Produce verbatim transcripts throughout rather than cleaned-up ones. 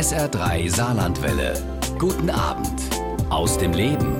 S R drei Saarlandwelle. Guten Abend aus dem Leben.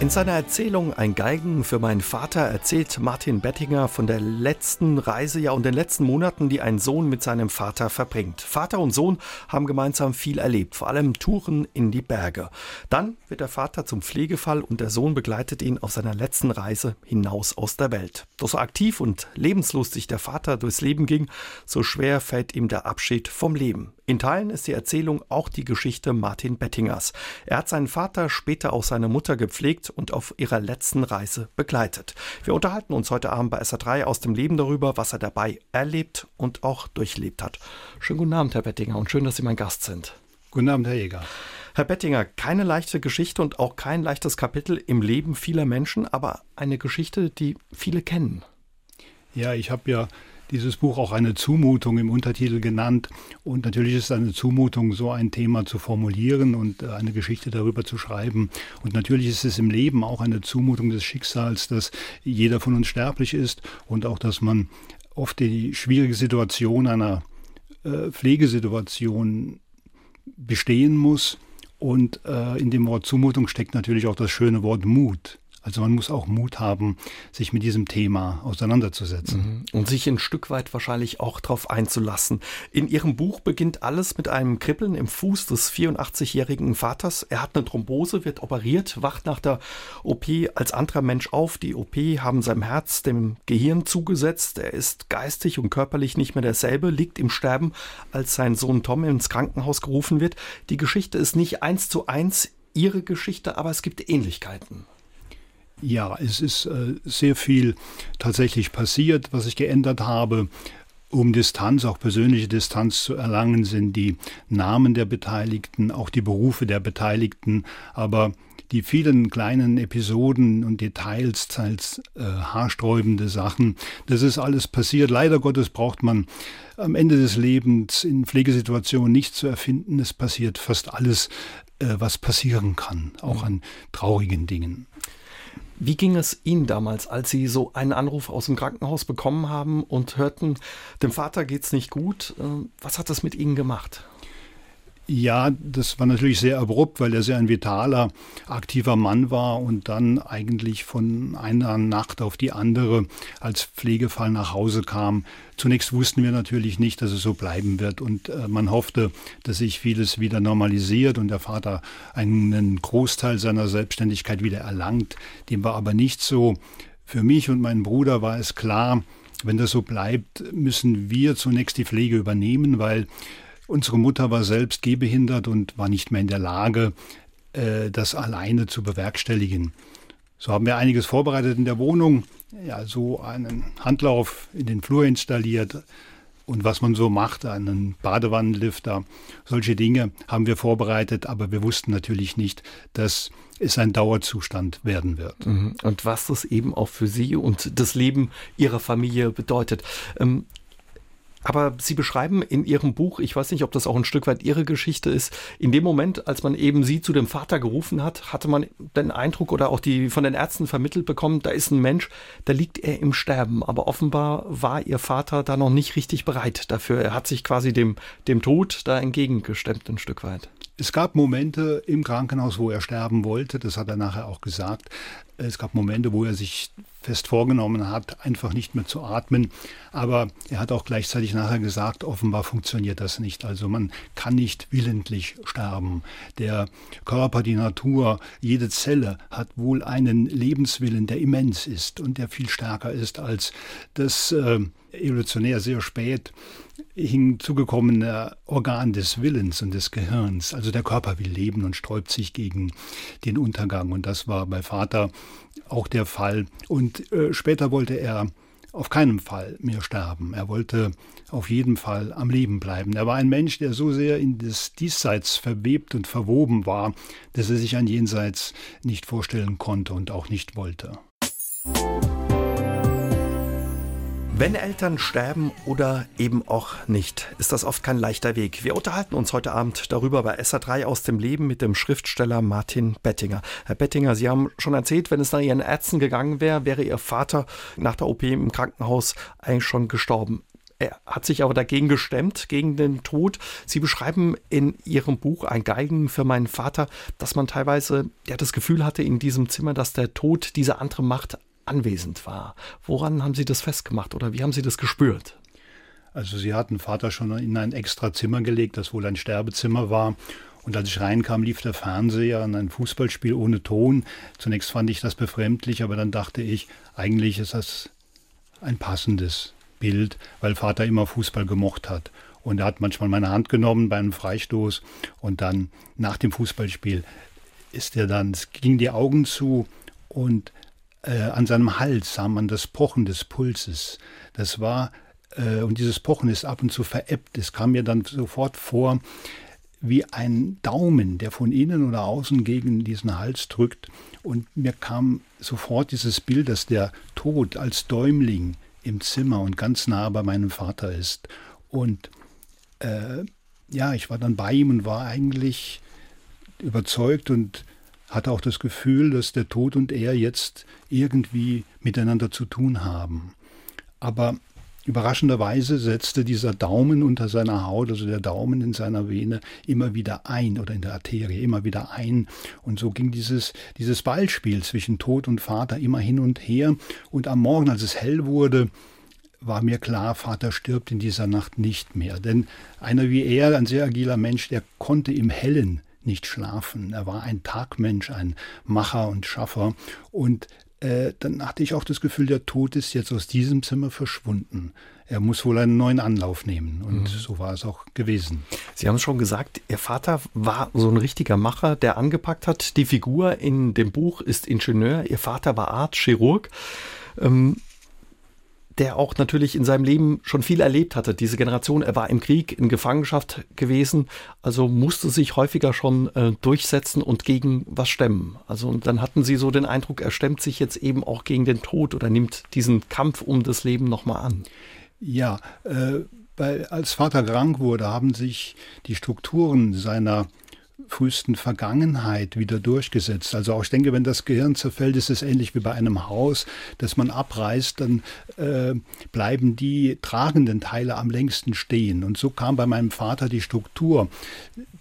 In seiner Erzählung Ein Geigen für meinen Vater erzählt Martin Bettinger von der letzten Reise ja, und den letzten Monaten, die ein Sohn mit seinem Vater verbringt. Vater und Sohn haben gemeinsam viel erlebt, vor allem Touren in die Berge. Dann wird der Vater zum Pflegefall und der Sohn begleitet ihn auf seiner letzten Reise hinaus aus der Welt. Doch so aktiv und lebenslustig der Vater durchs Leben ging, so schwer fällt ihm der Abschied vom Leben. In Teilen ist die Erzählung auch die Geschichte Martin Bettingers. Er hat seinen Vater, später auch seine Mutter gepflegt und auf ihrer letzten Reise begleitet. Wir unterhalten uns heute Abend bei S R drei aus dem Leben darüber, was er dabei erlebt und auch durchlebt hat. Schönen guten Abend, Herr Bettinger, und schön, dass Sie mein Gast sind. Guten Abend, Herr Jäger. Herr Bettinger, keine leichte Geschichte und auch kein leichtes Kapitel im Leben vieler Menschen, aber eine Geschichte, die viele kennen. Ja, ich habe ja dieses Buch auch eine Zumutung im Untertitel genannt. Und natürlich ist es eine Zumutung, so ein Thema zu formulieren und eine Geschichte darüber zu schreiben. Und natürlich ist es im Leben auch eine Zumutung des Schicksals, dass jeder von uns sterblich ist und auch, dass man oft die schwierige Situation einer äh, Pflegesituation bestehen muss. Und äh, in dem Wort Zumutung steckt natürlich auch das schöne Wort Mut. Also man muss auch Mut haben, sich mit diesem Thema auseinanderzusetzen. Und sich ein Stück weit wahrscheinlich auch darauf einzulassen. In Ihrem Buch beginnt alles mit einem Kribbeln im Fuß des vierundachtzig-jährigen Vaters. Er hat eine Thrombose, wird operiert, wacht nach der O P als anderer Mensch auf. Die O P haben seinem Herz, dem Gehirn zugesetzt. Er ist geistig und körperlich nicht mehr derselbe, liegt im Sterben, als sein Sohn Tom ins Krankenhaus gerufen wird. Die Geschichte ist nicht eins zu eins Ihre Geschichte, aber es gibt Ähnlichkeiten. Ja, es ist äh, sehr viel tatsächlich passiert, was ich geändert habe. Um Distanz, auch persönliche Distanz zu erlangen, sind die Namen der Beteiligten, auch die Berufe der Beteiligten. Aber die vielen kleinen Episoden und Details, teils äh, haarsträubende Sachen, das ist alles passiert. Leider Gottes braucht man am Ende des Lebens in Pflegesituationen nichts zu erfinden. Es passiert fast alles, äh, was passieren kann, auch an traurigen Dingen. Wie ging es Ihnen damals, als Sie so einen Anruf aus dem Krankenhaus bekommen haben und hörten, dem Vater geht's nicht gut? Was hat das mit Ihnen gemacht? Ja, das war natürlich sehr abrupt, weil er sehr ein vitaler, aktiver Mann war und dann eigentlich von einer Nacht auf die andere als Pflegefall nach Hause kam. Zunächst wussten wir natürlich nicht, dass es so bleiben wird, und äh, man hoffte, dass sich vieles wieder normalisiert und der Vater einen Großteil seiner Selbstständigkeit wieder erlangt. Dem war aber nicht so. Für mich und meinen Bruder war es klar, wenn das so bleibt, müssen wir zunächst die Pflege übernehmen, weil unsere Mutter war selbst gehbehindert und war nicht mehr in der Lage, das alleine zu bewerkstelligen. So haben wir einiges vorbereitet in der Wohnung, ja, so einen Handlauf in den Flur installiert und was man so macht, einen Badewannenlifter. Solche Dinge haben wir vorbereitet, aber wir wussten natürlich nicht, dass es ein Dauerzustand werden wird. Und was das eben auch für Sie und das Leben Ihrer Familie bedeutet. Aber Sie beschreiben in Ihrem Buch, ich weiß nicht, ob das auch ein Stück weit Ihre Geschichte ist, in dem Moment, als man eben Sie zu dem Vater gerufen hat, hatte man den Eindruck oder auch die von den Ärzten vermittelt bekommen, da ist ein Mensch, da liegt er im Sterben. Aber offenbar war Ihr Vater da noch nicht richtig bereit dafür. Er hat sich quasi dem, dem Tod da entgegengestemmt ein Stück weit. Es gab Momente im Krankenhaus, wo er sterben wollte, das hat er nachher auch gesagt. Es gab Momente, wo er sich fest vorgenommen hat, einfach nicht mehr zu atmen. Aber er hat auch gleichzeitig nachher gesagt, offenbar funktioniert das nicht. Also man kann nicht willentlich sterben. Der Körper, die Natur, jede Zelle hat wohl einen Lebenswillen, der immens ist und der viel stärker ist als das äh, evolutionär sehr spät hinzugekommene Organ des Willens und des Gehirns. Also der Körper will leben und sträubt sich gegen den Untergang. Und das war bei Vater auch der Fall. Und äh, später wollte er auf keinen Fall mehr sterben. Er wollte auf jeden Fall am Leben bleiben. Er war ein Mensch, der so sehr in das Diesseits verwebt und verwoben war, dass er sich ein Jenseits nicht vorstellen konnte und auch nicht wollte. Wenn Eltern sterben oder eben auch nicht, ist das oft kein leichter Weg. Wir unterhalten uns heute Abend darüber bei S R drei aus dem Leben mit dem Schriftsteller Martin Bettinger. Herr Bettinger, Sie haben schon erzählt, wenn es nach Ihren Ärzten gegangen wäre, wäre Ihr Vater nach der O P im Krankenhaus eigentlich schon gestorben. Er hat sich aber dagegen gestemmt, gegen den Tod. Sie beschreiben in Ihrem Buch Ein Geigen für meinen Vater, dass man teilweise ja, das Gefühl hatte in diesem Zimmer, dass der Tod, diese andere Macht anwesend war. Woran haben Sie das festgemacht oder wie haben Sie das gespürt? Also sie hatten Vater schon in ein extra Zimmer gelegt, das wohl ein Sterbezimmer war. Und als ich reinkam, lief der Fernseher an ein Fußballspiel ohne Ton. Zunächst fand ich das befremdlich, aber dann dachte ich, eigentlich ist das ein passendes Bild, weil Vater immer Fußball gemocht hat. Und er hat manchmal meine Hand genommen bei einem Freistoß und dann nach dem Fußballspiel ist er dann, es gingen die Augen zu und äh, an seinem Hals sah man das Pochen des Pulses. Das war, äh, und dieses Pochen ist ab und zu veräppt. Es kam mir dann sofort vor wie ein Daumen, der von innen oder außen gegen diesen Hals drückt. Und mir kam sofort dieses Bild, dass der Tod als Däumling im Zimmer und ganz nah bei meinem Vater ist. Und äh, ja, ich war dann bei ihm und war eigentlich überzeugt und hatte auch das Gefühl, dass der Tod und er jetzt irgendwie miteinander zu tun haben. Aber überraschenderweise setzte dieser Daumen unter seiner Haut, also der Daumen in seiner Vene, immer wieder ein oder in der Arterie immer wieder ein. Und so ging dieses, dieses Ballspiel zwischen Tod und Vater immer hin und her. Und am Morgen, als es hell wurde, war mir klar, Vater stirbt in dieser Nacht nicht mehr. Denn einer wie er, ein sehr agiler Mensch, der konnte im Hellen nicht schlafen. Er war ein Tagmensch, ein Macher und Schaffer und Äh, dann hatte ich auch das Gefühl, der Tod ist jetzt aus diesem Zimmer verschwunden. Er muss wohl einen neuen Anlauf nehmen und mhm. so war es auch gewesen. Sie haben es schon gesagt, Ihr Vater war so ein richtiger Macher, der angepackt hat. Die Figur in dem Buch ist Ingenieur, Ihr Vater war Arzt, Chirurg, ähm, der auch natürlich in seinem Leben schon viel erlebt hatte, diese Generation. Er war im Krieg, in Gefangenschaft gewesen, also musste sich häufiger schon äh, durchsetzen und gegen was stemmen. Also und dann hatten Sie so den Eindruck, er stemmt sich jetzt eben auch gegen den Tod oder nimmt diesen Kampf um das Leben nochmal an. Ja, äh, weil als Vater krank wurde, haben sich die Strukturen seiner frühesten Vergangenheit wieder durchgesetzt. Also auch ich denke, wenn das Gehirn zerfällt, ist es ähnlich wie bei einem Haus, dass man abreißt, dann äh, bleiben die tragenden Teile am längsten stehen. Und so kam bei meinem Vater die Struktur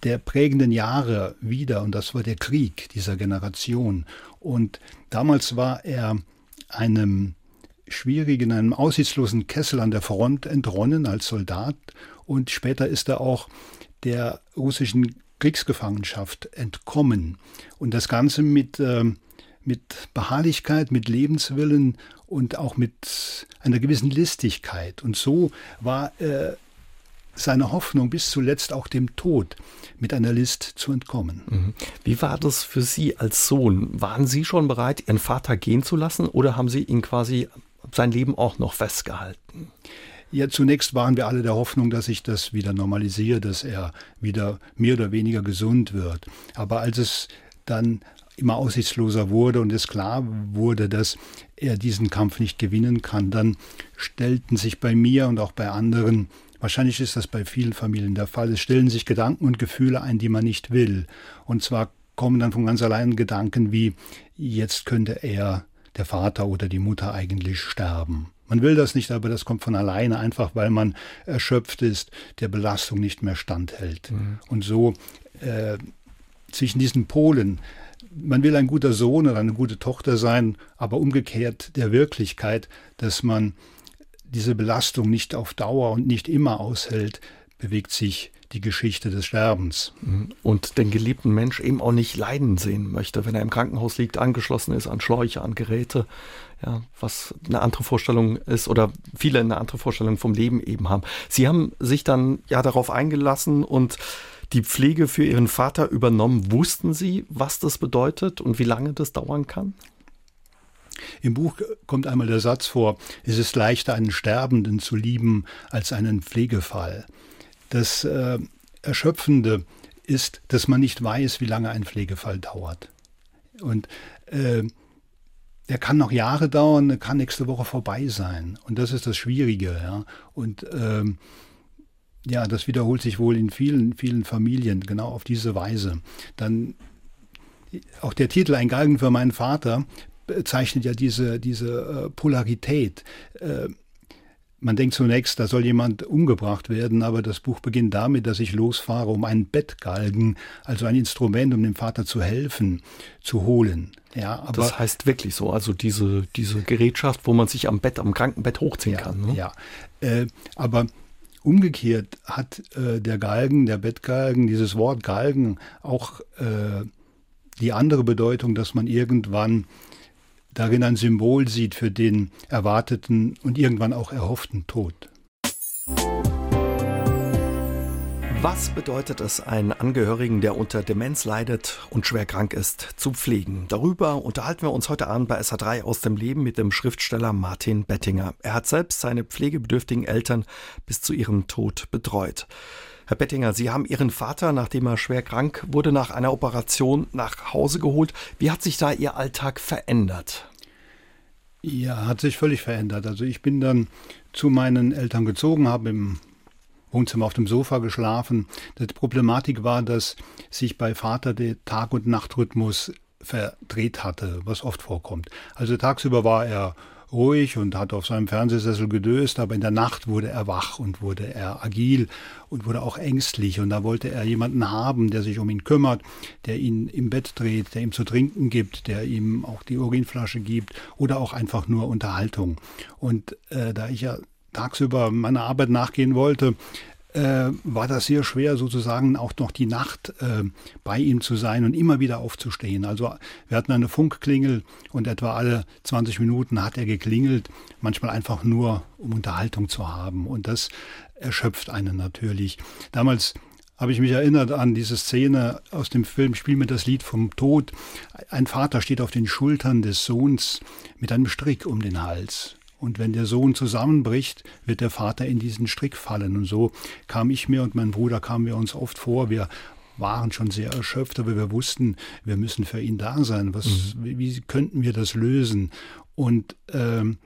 der prägenden Jahre wieder. Und das war der Krieg dieser Generation. Und damals war er einem schwierigen, einem aussichtslosen Kessel an der Front entronnen als Soldat. Und später ist er auch der russischen Kriegsgefangenschaft entkommen und das Ganze mit, äh, mit Beharrlichkeit, mit Lebenswillen und auch mit einer gewissen Listigkeit. Und so war äh, seine Hoffnung bis zuletzt auch dem Tod mit einer List zu entkommen. Wie war das für Sie als Sohn? Waren Sie schon bereit, Ihren Vater gehen zu lassen oder haben Sie ihn quasi sein Leben auch noch festgehalten? Ja, zunächst waren wir alle der Hoffnung, dass ich das wieder normalisiere, dass er wieder mehr oder weniger gesund wird. Aber als es dann immer aussichtsloser wurde und es klar wurde, dass er diesen Kampf nicht gewinnen kann, dann stellten sich bei mir und auch bei anderen, wahrscheinlich ist das bei vielen Familien der Fall, es stellen sich Gedanken und Gefühle ein, die man nicht will. Und zwar kommen dann von ganz allein Gedanken wie, jetzt könnte er, der Vater oder die Mutter, eigentlich sterben. Man will das nicht, aber das kommt von alleine, einfach weil man erschöpft ist, der Belastung nicht mehr standhält. Mhm. Und so äh, zwischen diesen Polen, man will ein guter Sohn oder eine gute Tochter sein, aber umgekehrt der Wirklichkeit, dass man diese Belastung nicht auf Dauer und nicht immer aushält, bewegt sich die Geschichte des Sterbens. Und den geliebten Mensch eben auch nicht leiden sehen möchte, wenn er im Krankenhaus liegt, angeschlossen ist an Schläuche, an Geräte, ja, was eine andere Vorstellung ist oder viele eine andere Vorstellung vom Leben eben haben. Sie haben sich dann ja darauf eingelassen und die Pflege für Ihren Vater übernommen. Wussten Sie, was das bedeutet und wie lange das dauern kann? Im Buch kommt einmal der Satz vor, es ist leichter, einen Sterbenden zu lieben, als einen Pflegefall. Das äh, Erschöpfende ist, dass man nicht weiß, wie lange ein Pflegefall dauert. Und äh, der kann noch Jahre dauern, der kann nächste Woche vorbei sein. Und das ist das Schwierige. Ja? Und äh, ja, das wiederholt sich wohl in vielen, vielen Familien, genau auf diese Weise. Dann auch der Titel Ein Galgen für meinen Vater bezeichnet ja diese, diese äh, Polarität. Äh, Man denkt zunächst, da soll jemand umgebracht werden, aber das Buch beginnt damit, dass ich losfahre, um einen Bettgalgen, also ein Instrument, um dem Vater zu helfen, zu holen. Ja, aber das heißt wirklich so, also diese, diese Gerätschaft, wo man sich am Bett, am Krankenbett hochziehen ja, kann. Ne? Ja, äh, aber umgekehrt hat äh, der Galgen, der Bettgalgen, dieses Wort Galgen auch äh, die andere Bedeutung, dass man irgendwann darin ein Symbol sieht für den erwarteten und irgendwann auch erhofften Tod. Was bedeutet es, einen Angehörigen, der unter Demenz leidet und schwer krank ist, zu pflegen? Darüber unterhalten wir uns heute Abend bei S R drei aus dem Leben mit dem Schriftsteller Martin Bettinger. Er hat selbst seine pflegebedürftigen Eltern bis zu ihrem Tod betreut. Herr Bettinger, Sie haben Ihren Vater, nachdem er schwer krank wurde, nach einer Operation nach Hause geholt. Wie hat sich da Ihr Alltag verändert? Ja, hat sich völlig verändert. Also ich bin dann zu meinen Eltern gezogen, habe im Wohnzimmer auf dem Sofa geschlafen. Die Problematik war, dass sich bei Vater der Tag- und Nachtrhythmus verdreht hatte, was oft vorkommt. Also tagsüber war er ruhig und hat auf seinem Fernsehsessel gedöst, aber in der Nacht wurde er wach und wurde er agil und wurde auch ängstlich. Und da wollte er jemanden haben, der sich um ihn kümmert, der ihn im Bett dreht, der ihm zu trinken gibt, der ihm auch die Urinflasche gibt oder auch einfach nur Unterhaltung. Und äh, da ich ja tagsüber meiner Arbeit nachgehen wollte, äh, war das sehr schwer, sozusagen auch noch die Nacht äh, bei ihm zu sein und immer wieder aufzustehen. Also wir hatten eine Funkklingel und etwa alle zwanzig Minuten hat er geklingelt, manchmal einfach nur, um Unterhaltung zu haben. Und das erschöpft einen natürlich. Damals habe ich mich erinnert an diese Szene aus dem Film Spiel mir das Lied vom Tod. Ein Vater steht auf den Schultern des Sohns mit einem Strick um den Hals. Und wenn der Sohn zusammenbricht, wird der Vater in diesen Strick fallen. Und so kam ich mir und mein Bruder, kamen wir uns oft vor. Wir waren schon sehr erschöpft, aber wir wussten, wir müssen für ihn da sein. Was, mhm. Wie könnten wir das lösen? Und ähm,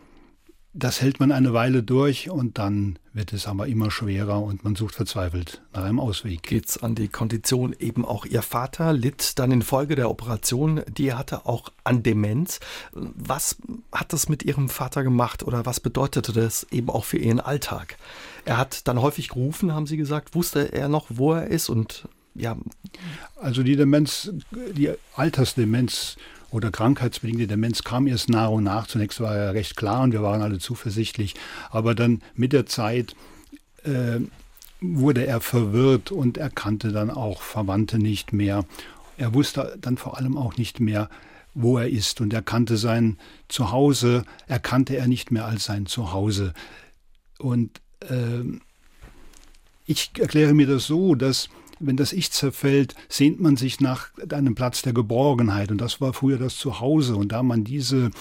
das hält man eine Weile durch und dann wird es aber immer schwerer und man sucht verzweifelt nach einem Ausweg. Geht's an die Kondition eben auch. Ihr Vater litt dann infolge der Operation, die er hatte, auch an Demenz. Was hat das mit Ihrem Vater gemacht oder was bedeutete das eben auch für Ihren Alltag? Er hat dann häufig gerufen, haben Sie gesagt. Wusste er noch, wo er ist? Und ja, also die Demenz, die Altersdemenz oder krankheitsbedingte Demenz kam erst nach und nach. Zunächst war er recht klar und wir waren alle zuversichtlich. Aber dann mit der Zeit äh, wurde er verwirrt und er kannte dann auch Verwandte nicht mehr. Er wusste dann vor allem auch nicht mehr, wo er ist. Und er kannte sein Zuhause, er kannte er nicht mehr als sein Zuhause. Und äh, ich erkläre mir das so, dass wenn das Ich zerfällt, sehnt man sich nach einem Platz der Geborgenheit. Und das war früher das Zuhause. Und da man diese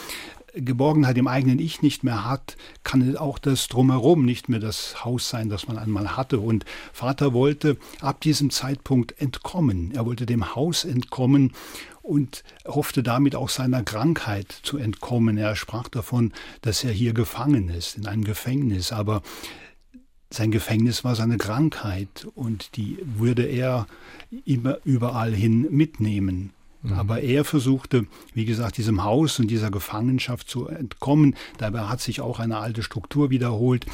Geborgenheit im eigenen Ich nicht mehr hat, kann auch das Drumherum nicht mehr das Haus sein, das man einmal hatte. Und Vater wollte ab diesem Zeitpunkt entkommen. Er wollte dem Haus entkommen und hoffte damit auch seiner Krankheit zu entkommen. Er sprach davon, dass er hier gefangen ist, in einem Gefängnis. Aber sein Gefängnis war seine Krankheit und die würde er immer überall hin mitnehmen. Mhm. Aber er versuchte, wie gesagt, diesem Haus und dieser Gefangenschaft zu entkommen. Dabei hat sich auch eine alte Struktur wiederholt.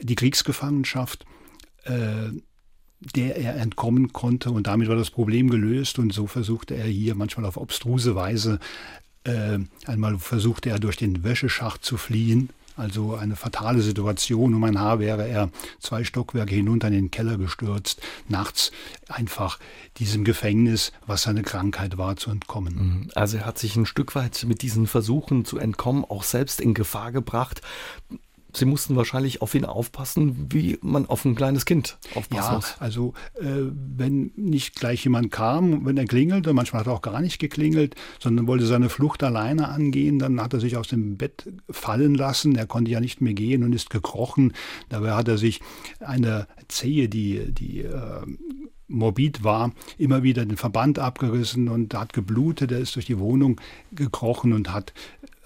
Die Kriegsgefangenschaft, äh, der er entkommen konnte und damit war das Problem gelöst. Und so versuchte er hier manchmal auf obstruse Weise, äh, einmal versuchte er durch den Wäscheschacht zu fliehen. Also eine fatale Situation. Um ein Haar wäre er zwei Stockwerke hinunter in den Keller gestürzt. Nachts einfach diesem Gefängnis, was seine Krankheit war, zu entkommen. Also er hat sich ein Stück weit mit diesen Versuchen zu entkommen auch selbst in Gefahr gebracht. Sie mussten wahrscheinlich auf ihn aufpassen, wie man auf ein kleines Kind aufpassen ja, muss. Ja, also äh, wenn nicht gleich jemand kam, wenn er klingelte, manchmal hat er auch gar nicht geklingelt, sondern wollte seine Flucht alleine angehen, dann hat er sich aus dem Bett fallen lassen, er konnte ja nicht mehr gehen und ist gekrochen. Dabei hat er sich eine Zehe, die, die äh, morbid war, immer wieder den Verband abgerissen und hat geblutet, er ist durch die Wohnung gekrochen und hat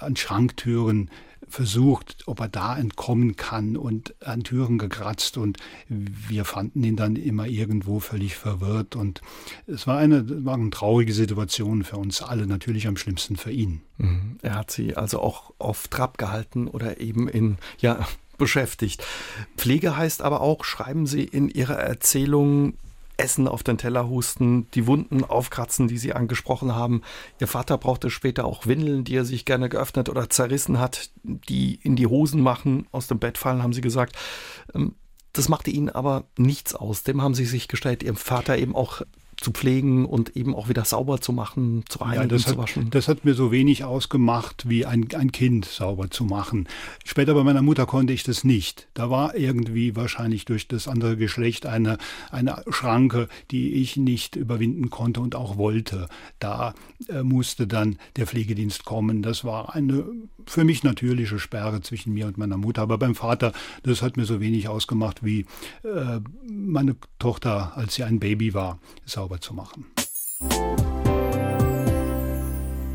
an Schranktüren versucht, ob er da entkommen kann und an Türen gekratzt und wir fanden ihn dann immer irgendwo völlig verwirrt und es war eine, war eine traurige Situation für uns alle, natürlich am schlimmsten für ihn. Er hat sie also auch auf Trab gehalten oder eben in, ja, beschäftigt. Pflege heißt aber auch, schreiben Sie in Ihrer Erzählung, Essen auf den Teller husten, die Wunden aufkratzen, die Sie angesprochen haben. Ihr Vater brauchte später auch Windeln, die er sich gerne geöffnet oder zerrissen hat, die in die Hosen machen, aus dem Bett fallen, haben Sie gesagt. Das machte Ihnen aber nichts aus. Dem haben Sie sich gestellt, Ihrem Vater eben auch zu pflegen und eben auch wieder sauber zu machen, zu reinigen, ja, zu waschen. Hat, das hat mir so wenig ausgemacht, wie ein, ein Kind sauber zu machen. Später bei meiner Mutter konnte ich das nicht. Da war irgendwie wahrscheinlich durch das andere Geschlecht eine, eine Schranke, die ich nicht überwinden konnte und auch wollte. Da äh, musste dann der Pflegedienst kommen. Das war eine für mich natürliche Sperre zwischen mir und meiner Mutter. Aber beim Vater, das hat mir so wenig ausgemacht, wie äh, meine Tochter, als sie ein Baby war, sauber zu machen.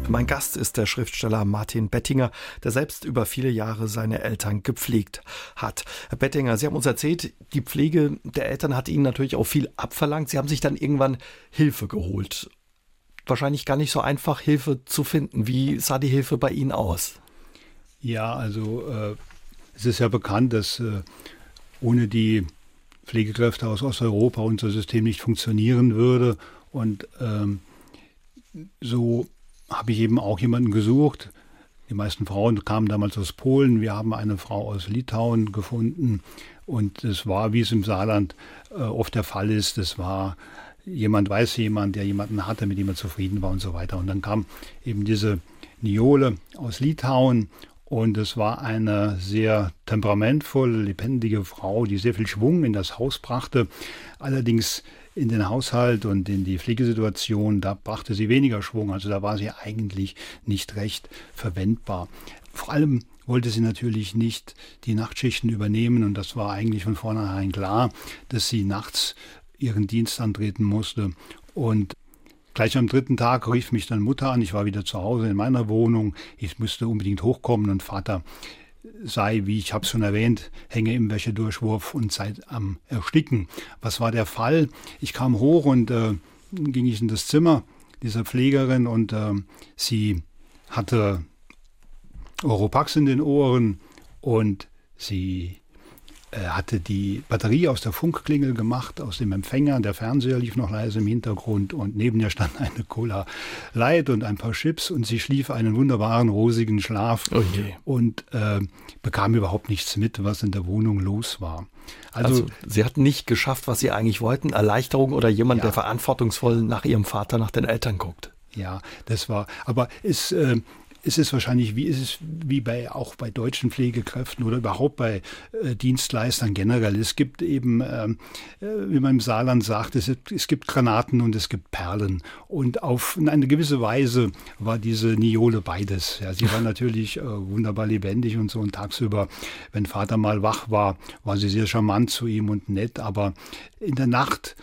Mein Gast ist der Schriftsteller Martin Bettinger, der selbst über viele Jahre seine Eltern gepflegt hat. Herr Bettinger, Sie haben uns erzählt, die Pflege der Eltern hat Ihnen natürlich auch viel abverlangt. Sie haben sich dann irgendwann Hilfe geholt. Wahrscheinlich gar nicht so einfach, Hilfe zu finden. Wie sah die Hilfe bei Ihnen aus? Ja, also äh, es ist ja bekannt, dass äh, ohne die Pflegekräfte aus Osteuropa unser System nicht funktionieren würde. Und ähm, so habe ich eben auch jemanden gesucht. Die meisten Frauen kamen damals aus Polen. Wir haben eine Frau aus Litauen gefunden. Und es war, wie es im Saarland äh, oft der Fall ist, das war jemand weiß jemand, der jemanden hatte, mit dem er zufrieden war und so weiter. Und dann kam eben diese Niole aus Litauen. Und es war eine sehr temperamentvolle, lebendige Frau, die sehr viel Schwung in das Haus brachte. Allerdings in den Haushalt und in die Pflegesituation, da brachte sie weniger Schwung. Also da war sie eigentlich nicht recht verwendbar. Vor allem wollte sie natürlich nicht die Nachtschichten übernehmen. Und das war eigentlich von vornherein klar, dass sie nachts ihren Dienst antreten musste. Und gleich am dritten Tag rief mich dann Mutter an, ich war wieder zu Hause in meiner Wohnung, ich müsste unbedingt hochkommen und Vater sei, wie ich habe es schon erwähnt, hänge im Wäschedurchwurf und sei am Ersticken. Was war der Fall? Ich kam hoch und äh, ging ich in das Zimmer dieser Pflegerin und äh, sie hatte Oropax in den Ohren und sie hatte die Batterie aus der Funkklingel gemacht, aus dem Empfänger. Der Fernseher lief noch leise im Hintergrund und neben ihr stand eine Cola Light und ein paar Chips und sie schlief einen wunderbaren, rosigen Schlaf okay. und äh, bekam überhaupt nichts mit, was in der Wohnung los war. Also, also sie hat nicht geschafft, was sie eigentlich wollten, Erleichterung oder jemand, ja. der verantwortungsvoll nach ihrem Vater, nach den Eltern guckt. Ja, das war, aber es... Äh, Es ist wahrscheinlich, wie ist es wie bei auch bei deutschen Pflegekräften oder überhaupt bei äh, Dienstleistern generell. Es gibt eben, ähm, äh, wie man im Saarland sagt, es, es gibt Granaten und es gibt Perlen. Und auf in eine gewisse Weise war diese Niole beides. Ja, sie war natürlich äh, wunderbar lebendig und so. Und tagsüber, wenn Vater mal wach war, war sie sehr charmant zu ihm und nett. Aber in der Nacht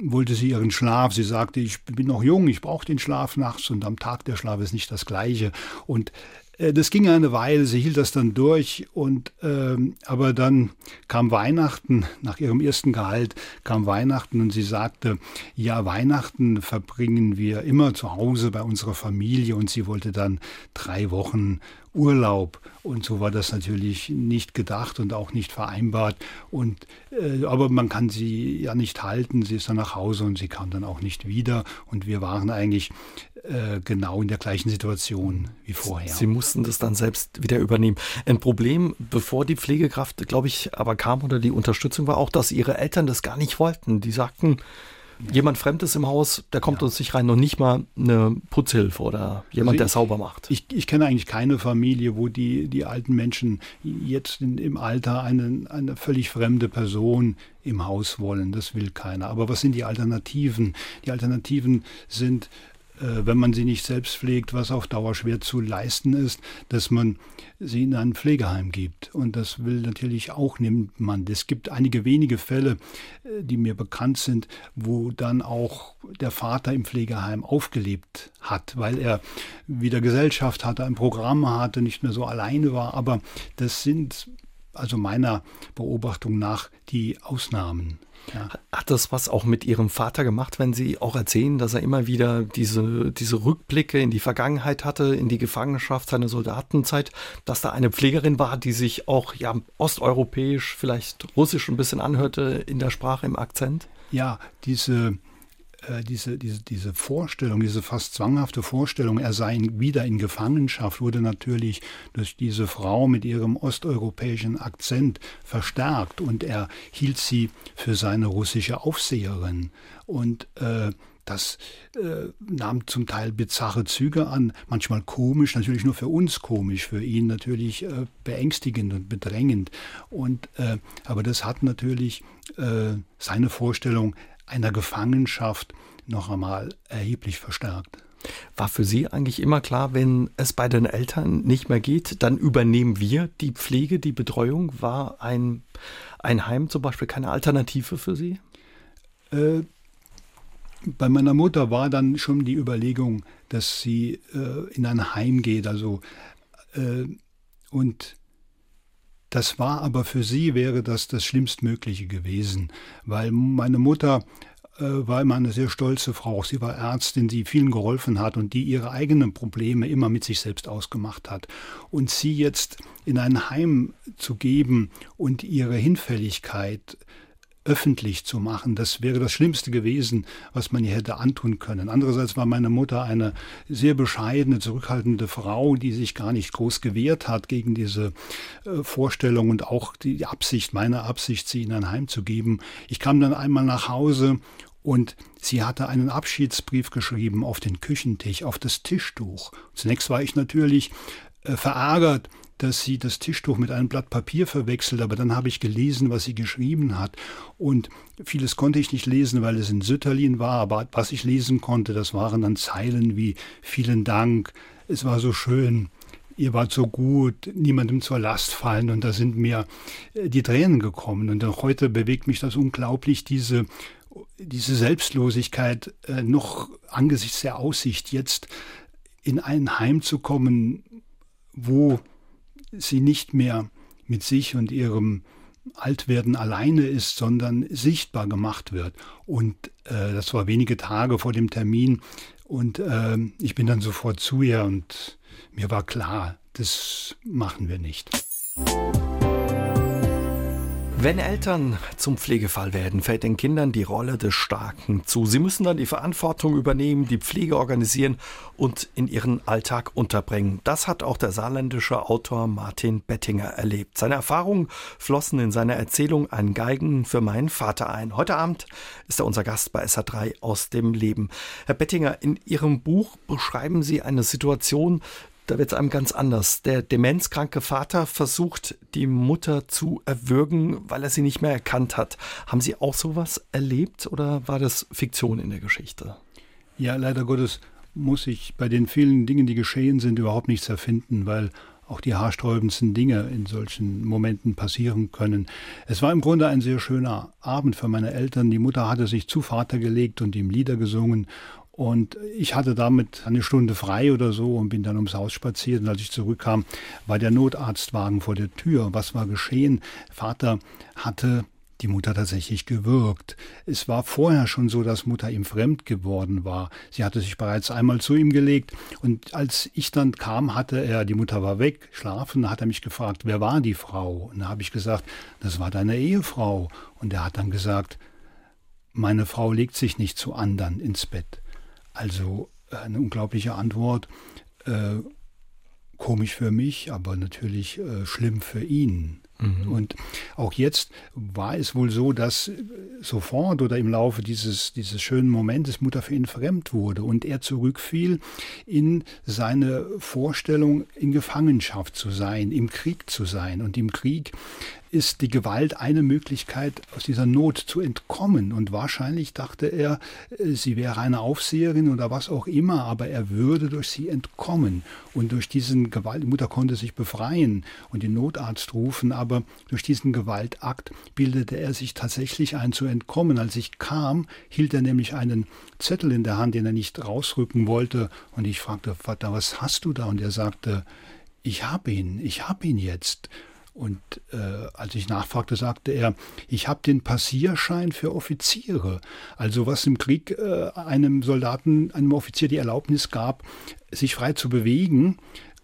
wollte sie ihren Schlaf. Sie sagte, ich bin noch jung, ich brauche den Schlaf nachts und am Tag der Schlaf ist nicht das Gleiche. Und äh, das ging eine Weile, sie hielt das dann durch. Und ähm, aber dann kam Weihnachten, nach ihrem ersten Gehalt kam Weihnachten und sie sagte, ja, Weihnachten verbringen wir immer zu Hause bei unserer Familie und sie wollte dann drei Wochen Urlaub und so war das natürlich nicht gedacht und auch nicht vereinbart. Und äh, aber man kann sie ja nicht halten. Sie ist dann nach Hause und sie kam dann auch nicht wieder. Und wir waren eigentlich äh, genau in der gleichen Situation wie vorher. Sie mussten das dann selbst wieder übernehmen. Ein Problem, bevor die Pflegekraft, glaube ich, aber kam oder die Unterstützung war auch, dass ihre Eltern das gar nicht wollten. Die sagten, jemand Fremdes im Haus, der kommt ja. uns nicht rein, noch nicht mal eine Putzhilfe oder jemand, also ich, der sauber macht. Ich, ich kenne eigentlich keine Familie, wo die, die alten Menschen jetzt in, im Alter einen, eine völlig fremde Person im Haus wollen. Das will keiner. Aber was sind die Alternativen? Die Alternativen sind, äh, wenn man sie nicht selbst pflegt, was auf Dauer schwer zu leisten ist, dass man sie in ein Pflegeheim gibt. Und das will natürlich auch niemand. Es gibt einige wenige Fälle, die mir bekannt sind, wo dann auch der Vater im Pflegeheim aufgelebt hat, weil er wieder Gesellschaft hatte, ein Programm hatte, nicht mehr so alleine war. Aber das sind also meiner Beobachtung nach die Ausnahmen. Ja. Hat das was auch mit Ihrem Vater gemacht, wenn Sie auch erzählen, dass er immer wieder diese, diese Rückblicke in die Vergangenheit hatte, in die Gefangenschaft, seine Soldatenzeit, dass da eine Pflegerin war, die sich auch ja osteuropäisch, vielleicht russisch ein bisschen anhörte in der Sprache, im Akzent? Ja, diese... Diese, diese, diese Vorstellung, diese fast zwanghafte Vorstellung, er sei wieder in Gefangenschaft, wurde natürlich durch diese Frau mit ihrem osteuropäischen Akzent verstärkt, und er hielt sie für seine russische Aufseherin. Und äh, das äh, nahm zum Teil bizarre Züge an, manchmal komisch, natürlich nur für uns komisch, für ihn natürlich äh, beängstigend und bedrängend. Und, äh, aber das hat natürlich äh, seine Vorstellung einer Gefangenschaft noch einmal erheblich verstärkt. War für Sie eigentlich immer klar, wenn es bei den Eltern nicht mehr geht, dann übernehmen wir die Pflege, die Betreuung? War ein, ein Heim zum Beispiel keine Alternative für Sie? Äh, bei meiner Mutter war dann schon die Überlegung, dass sie äh, in ein Heim geht. Also, äh, und das war aber für sie, wäre das das Schlimmstmögliche gewesen, weil meine Mutter äh, war immer eine sehr stolze Frau. Sie war Ärztin, die vielen geholfen hat und die ihre eigenen Probleme immer mit sich selbst ausgemacht hat. Und sie jetzt in ein Heim zu geben und ihre Hinfälligkeit öffentlich zu machen, das wäre das Schlimmste gewesen, was man ihr hätte antun können. Andererseits war meine Mutter eine sehr bescheidene, zurückhaltende Frau, die sich gar nicht groß gewehrt hat gegen diese äh, Vorstellung und auch die Absicht, meine Absicht, sie in ein Heim zu geben. Ich kam dann einmal nach Hause und sie hatte einen Abschiedsbrief geschrieben auf den Küchentisch, auf das Tischtuch. Zunächst war ich natürlich äh, verärgert, dass sie das Tischtuch mit einem Blatt Papier verwechselt, aber dann habe ich gelesen, was sie geschrieben hat, und vieles konnte ich nicht lesen, weil es in Sütterlin war, aber was ich lesen konnte, das waren dann Zeilen wie: Vielen Dank, es war so schön, ihr wart so gut, niemandem zur Last fallen, und da sind mir die Tränen gekommen, und auch heute bewegt mich das unglaublich, diese, diese Selbstlosigkeit, noch angesichts der Aussicht, jetzt in ein Heim zu kommen, wo sie nicht mehr mit sich und ihrem Altwerden alleine ist, sondern sichtbar gemacht wird. Und äh, das war wenige Tage vor dem Termin, und äh, ich bin dann sofort zu ihr, und mir war klar, das machen wir nicht. Wenn Eltern zum Pflegefall werden, fällt den Kindern die Rolle des Starken zu. Sie müssen dann die Verantwortung übernehmen, die Pflege organisieren und in ihren Alltag unterbringen. Das hat auch der saarländische Autor Martin Bettinger erlebt. Seine Erfahrungen flossen in seiner Erzählung Ein Geigen für meinen Vater ein. Heute Abend ist er unser Gast bei S R drei aus dem Leben. Herr Bettinger, in Ihrem Buch beschreiben Sie eine Situation, da wird es einem ganz anders. Der demenzkranke Vater versucht, die Mutter zu erwürgen, weil er sie nicht mehr erkannt hat. Haben Sie auch sowas erlebt, oder war das Fiktion in der Geschichte? Ja, leider Gottes muss ich bei den vielen Dingen, die geschehen sind, überhaupt nichts erfinden, weil auch die haarsträubendsten Dinge in solchen Momenten passieren können. Es war im Grunde ein sehr schöner Abend für meine Eltern. Die Mutter hatte sich zu Vater gelegt und ihm Lieder gesungen. Und ich hatte damit eine Stunde frei oder so und bin dann ums Haus spaziert. Und als ich zurückkam, war der Notarztwagen vor der Tür. Was war geschehen? Vater hatte die Mutter tatsächlich gewürgt. Es war vorher schon so, dass Mutter ihm fremd geworden war. Sie hatte sich bereits einmal zu ihm gelegt. Und als ich dann kam, hatte er, die Mutter war weg, schlafen, hat er mich gefragt, wer war die Frau? Und da habe ich gesagt, das war deine Ehefrau. Und er hat dann gesagt, meine Frau legt sich nicht zu anderen ins Bett. Also eine unglaubliche Antwort, äh, komisch für mich, aber natürlich äh, schlimm für ihn. Mhm. Und auch jetzt war es wohl so, dass sofort oder im Laufe dieses, dieses schönen Momentes Mutter für ihn fremd wurde und er zurückfiel in seine Vorstellung, in Gefangenschaft zu sein, im Krieg zu sein. Und im Krieg ist die Gewalt eine Möglichkeit, aus dieser Not zu entkommen. Und wahrscheinlich dachte er, sie wäre eine Aufseherin oder was auch immer, aber er würde durch sie entkommen. Und durch diesen Gewalt, die Mutter konnte sich befreien und den Notarzt rufen, aber durch diesen Gewaltakt bildete er sich tatsächlich ein, zu entkommen. Als ich kam, hielt er nämlich einen Zettel in der Hand, den er nicht rausrücken wollte. Und ich fragte, Vater, was hast du da? Und er sagte, ich habe ihn, ich habe ihn jetzt. Und äh, als ich nachfragte, sagte er, ich habe den Passierschein für Offiziere. Also was im Krieg äh, einem Soldaten, einem Offizier die Erlaubnis gab, sich frei zu bewegen,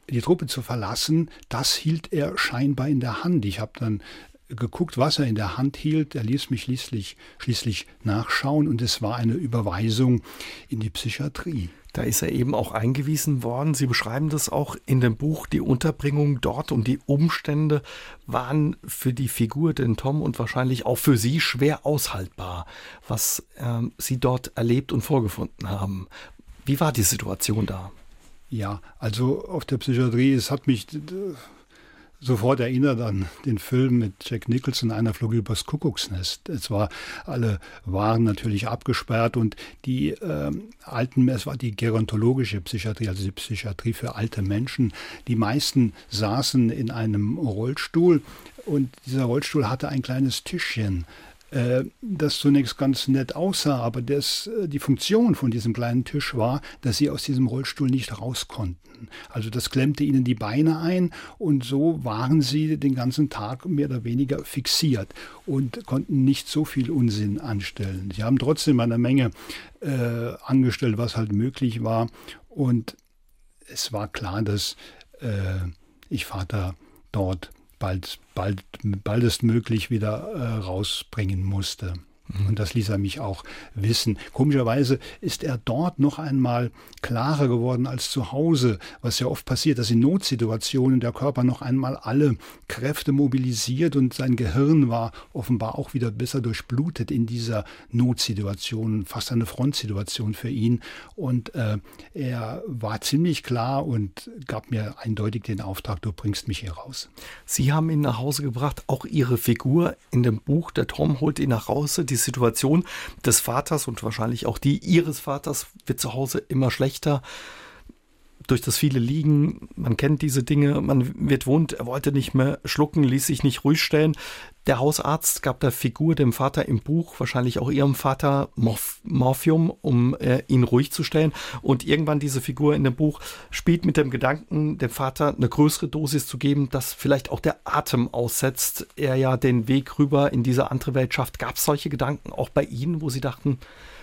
die Truppe zu verlassen, das hielt er scheinbar in der Hand. Ich habe dann geguckt, was er in der Hand hielt. Er ließ mich schließlich, schließlich nachschauen und es war eine Überweisung in die Psychiatrie. Da ist er eben auch eingewiesen worden. Sie beschreiben das auch in dem Buch, die Unterbringung dort und die Umstände waren für die Figur, den Tom, und wahrscheinlich auch für Sie schwer aushaltbar, was ähm, Sie dort erlebt und vorgefunden haben. Wie war die Situation da? Ja, also auf der Psychiatrie, es hat mich sofort erinnert an den Film mit Jack Nicholson, Einer flog übers Kuckucksnest. Es war, alle waren natürlich abgesperrt und die äh, alten, es war die gerontologische Psychiatrie, also die Psychiatrie für alte Menschen. Die meisten saßen in einem Rollstuhl und dieser Rollstuhl hatte ein kleines Tischchen, äh, das zunächst ganz nett aussah, aber das, die Funktion von diesem kleinen Tisch war, dass sie aus diesem Rollstuhl nicht raus konnten. Also das klemmte ihnen die Beine ein und so waren sie den ganzen Tag mehr oder weniger fixiert und konnten nicht so viel Unsinn anstellen. Sie haben trotzdem eine Menge äh, angestellt, was halt möglich war, und es war klar, dass äh, ich Vater dort bald, bald, baldestmöglich wieder äh, rausbringen musste. Und das ließ er mich auch wissen. Komischerweise ist er dort noch einmal klarer geworden als zu Hause, was ja oft passiert, dass in Notsituationen der Körper noch einmal alle Kräfte mobilisiert und sein Gehirn war offenbar auch wieder besser durchblutet in dieser Notsituation, fast eine Frontsituation für ihn. Und äh, er war ziemlich klar und gab mir eindeutig den Auftrag, du bringst mich hier raus. Sie haben ihn nach Hause gebracht, auch Ihre Figur in dem Buch, der Tom holt ihn nach Hause. Die Situation des Vaters und wahrscheinlich auch die Ihres Vaters wird zu Hause immer schlechter. Durch das viele Liegen, man kennt diese Dinge, man wird wund, er wollte nicht mehr schlucken, ließ sich nicht ruhig stellen. Der Hausarzt gab der Figur, dem Vater im Buch, wahrscheinlich auch Ihrem Vater, Morph- Morphium, um äh, ihn ruhig zu stellen. Und irgendwann diese Figur in dem Buch spielt mit dem Gedanken, dem Vater eine größere Dosis zu geben, dass vielleicht auch der Atem aussetzt. Er ja den Weg rüber in diese andere Welt schafft. Gab es solche Gedanken auch bei Ihnen, wo Sie dachten,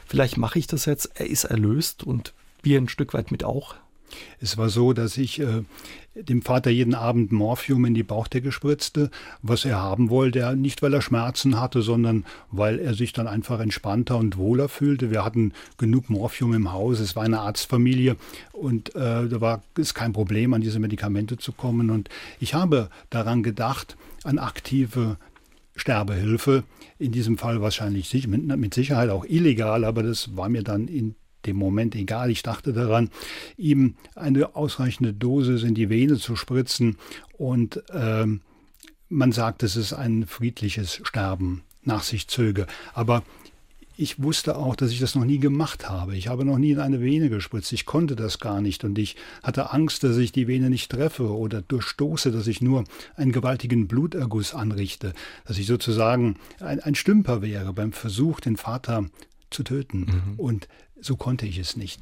vielleicht mache ich das jetzt, er ist erlöst und wir ein Stück weit mit auch? Es war so, dass ich äh, dem Vater jeden Abend Morphium in die Bauchdecke spritzte, was er haben wollte, nicht weil er Schmerzen hatte, sondern weil er sich dann einfach entspannter und wohler fühlte. Wir hatten genug Morphium im Haus, es war eine Arztfamilie und äh, da war es kein Problem, an diese Medikamente zu kommen. Und ich habe daran gedacht, an aktive Sterbehilfe, in diesem Fall wahrscheinlich mit, mit Sicherheit auch illegal, aber das war mir dann in dem Moment egal, ich dachte daran, ihm eine ausreichende Dosis in die Vene zu spritzen und äh, man sagt, es ist ein friedliches Sterben nach sich zöge. Aber ich wusste auch, dass ich das noch nie gemacht habe. Ich habe noch nie in eine Vene gespritzt. Ich konnte das gar nicht und ich hatte Angst, dass ich die Vene nicht treffe oder durchstoße, dass ich nur einen gewaltigen Bluterguss anrichte, dass ich sozusagen ein, ein Stümper wäre beim Versuch, den Vater zu töten. Mhm. Und so konnte ich es nicht.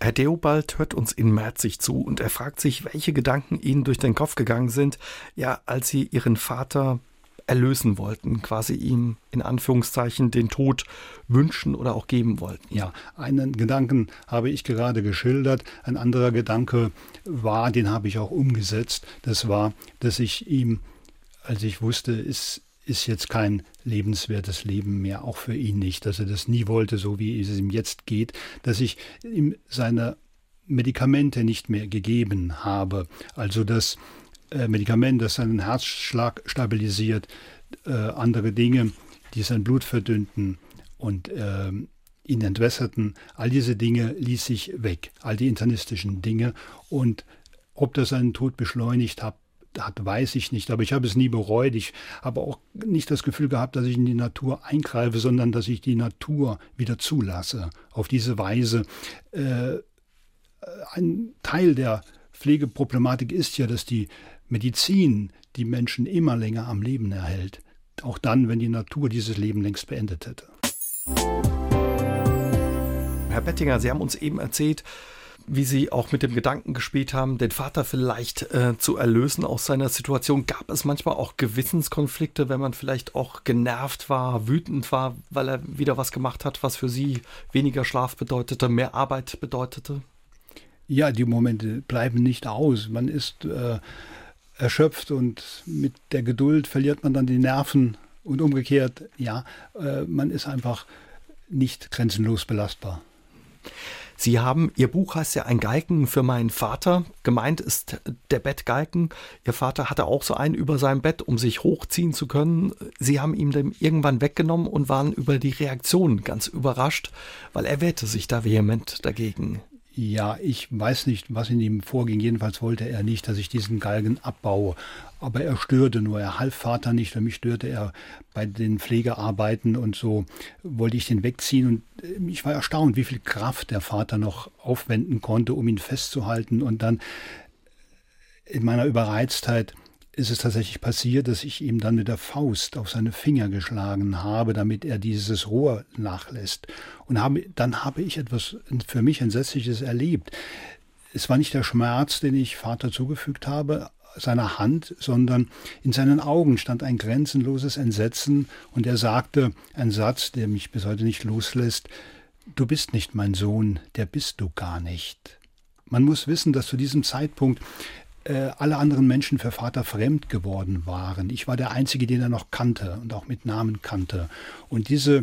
Herr Deobald hört uns in Merzig zu und er fragt sich, welche Gedanken Ihnen durch den Kopf gegangen sind, ja, als Sie Ihren Vater erlösen wollten, quasi ihm in Anführungszeichen den Tod wünschen oder auch geben wollten. Ja, einen Gedanken habe ich gerade geschildert. Ein anderer Gedanke war, den habe ich auch umgesetzt. Das war, dass ich ihm, als ich wusste, ist ist jetzt kein lebenswertes Leben mehr, auch für ihn nicht, dass er das nie wollte, so wie es ihm jetzt geht, dass ich ihm seine Medikamente nicht mehr gegeben habe. Also das äh, Medikament, das seinen Herzschlag stabilisiert, äh, andere Dinge, die sein Blut verdünnten und äh, ihn entwässerten, all diese Dinge ließ ich weg, all die internistischen Dinge. Und ob das seinen Tod beschleunigt hat, hat, weiß ich nicht, aber ich habe es nie bereut. Ich habe auch nicht das Gefühl gehabt, dass ich in die Natur eingreife, sondern dass ich die Natur wieder zulasse. Auf diese Weise. Äh, ein Teil der Pflegeproblematik ist ja, dass die Medizin die Menschen immer länger am Leben erhält. Auch dann, wenn die Natur dieses Leben längst beendet hätte. Herr Bettinger, Sie haben uns eben erzählt, wie Sie auch mit dem Gedanken gespielt haben, den Vater vielleicht äh, zu erlösen aus seiner Situation. Gab es manchmal auch Gewissenskonflikte, wenn man vielleicht auch genervt war, wütend war, weil er wieder was gemacht hat, was für Sie weniger Schlaf bedeutete, mehr Arbeit bedeutete? Ja, die Momente bleiben nicht aus. Man ist äh, erschöpft und mit der Geduld verliert man dann die Nerven und umgekehrt. Ja, äh, man ist einfach nicht grenzenlos belastbar. Sie haben, Ihr Buch heißt ja Ein Galgen für meinen Vater. Gemeint ist der Bettgalgen. Ihr Vater hatte auch so einen über seinem Bett, um sich hochziehen zu können. Sie haben ihm den irgendwann weggenommen und waren über die Reaktion ganz überrascht, weil er wehrte sich da vehement dagegen. Ja, ich weiß nicht, was in ihm vorging. Jedenfalls wollte er nicht, dass ich diesen Galgen abbaue. Aber er störte nur. Er half Vater nicht. Für mich störte er bei den Pflegearbeiten und so wollte ich den wegziehen. Und ich war erstaunt, wie viel Kraft der Vater noch aufwenden konnte, um ihn festzuhalten. Und dann in meiner Überreiztheit ist es tatsächlich passiert, dass ich ihm dann mit der Faust auf seine Finger geschlagen habe, damit er dieses Rohr nachlässt. Und habe, dann habe ich etwas für mich Entsetzliches erlebt. Es war nicht der Schmerz, den ich Vater zugefügt habe, seiner Hand, sondern in seinen Augen stand ein grenzenloses Entsetzen. Und er sagte einen Satz, der mich bis heute nicht loslässt: Du bist nicht mein Sohn, der bist du gar nicht. Man muss wissen, dass zu diesem Zeitpunkt alle anderen Menschen für Vater fremd geworden waren. Ich war der Einzige, den er noch kannte und auch mit Namen kannte. Und diese,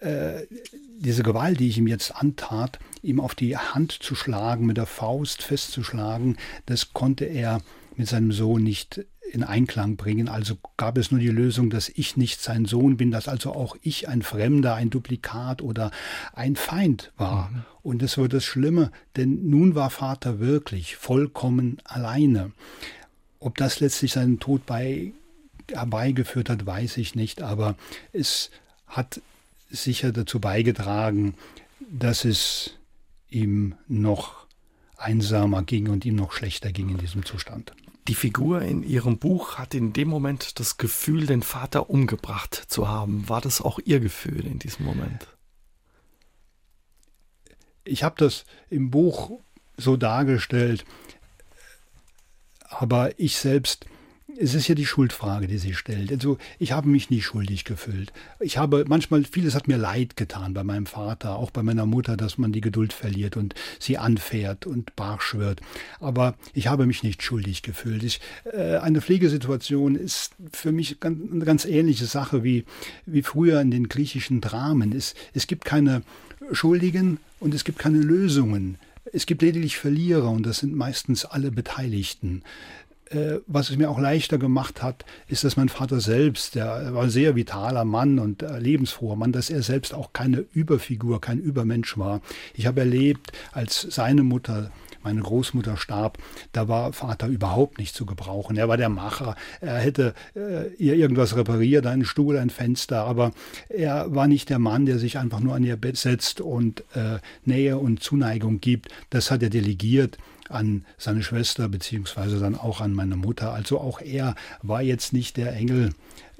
äh, diese Gewalt, die ich ihm jetzt antat, ihm auf die Hand zu schlagen, mit der Faust festzuschlagen, das konnte er mit seinem Sohn nicht in Einklang bringen. Also gab es nur die Lösung, dass ich nicht sein Sohn bin, dass also auch ich ein Fremder, ein Duplikat oder ein Feind war. Mhm. Und das war das Schlimme, denn nun war Vater wirklich vollkommen alleine. Ob das letztlich seinen Tod bei, herbeigeführt hat, weiß ich nicht, aber es hat sicher dazu beigetragen, dass es ihm noch einsamer ging und ihm noch schlechter ging in diesem Zustand. Die Figur in Ihrem Buch hat in dem Moment das Gefühl, den Vater umgebracht zu haben. War das auch Ihr Gefühl in diesem Moment? Ich habe das im Buch so dargestellt, aber ich selbst, es ist ja die Schuldfrage, die sich stellt. Also ich habe mich nie schuldig gefühlt. Ich habe manchmal, vieles hat mir leid getan bei meinem Vater, auch bei meiner Mutter, dass man die Geduld verliert und sie anfährt und barsch wird. Aber ich habe mich nicht schuldig gefühlt. Ich, äh, eine Pflegesituation ist für mich ganz, eine ganz ähnliche Sache wie, wie früher in den griechischen Dramen. Es, es gibt keine Schuldigen und es gibt keine Lösungen. Es gibt lediglich Verlierer und das sind meistens alle Beteiligten. Was es mir auch leichter gemacht hat, ist, dass mein Vater selbst, der war ein sehr vitaler Mann und lebensfroher Mann, dass er selbst auch keine Überfigur, kein Übermensch war. Ich habe erlebt, als seine Mutter, meine Großmutter starb, da war Vater überhaupt nicht zu gebrauchen. Er war der Macher, er hätte äh, ihr irgendwas repariert, einen Stuhl, ein Fenster, aber er war nicht der Mann, der sich einfach nur an ihr Bett setzt und äh, Nähe und Zuneigung gibt. Das hat er delegiert an seine Schwester, beziehungsweise dann auch an meine Mutter. Also auch er war jetzt nicht der Engel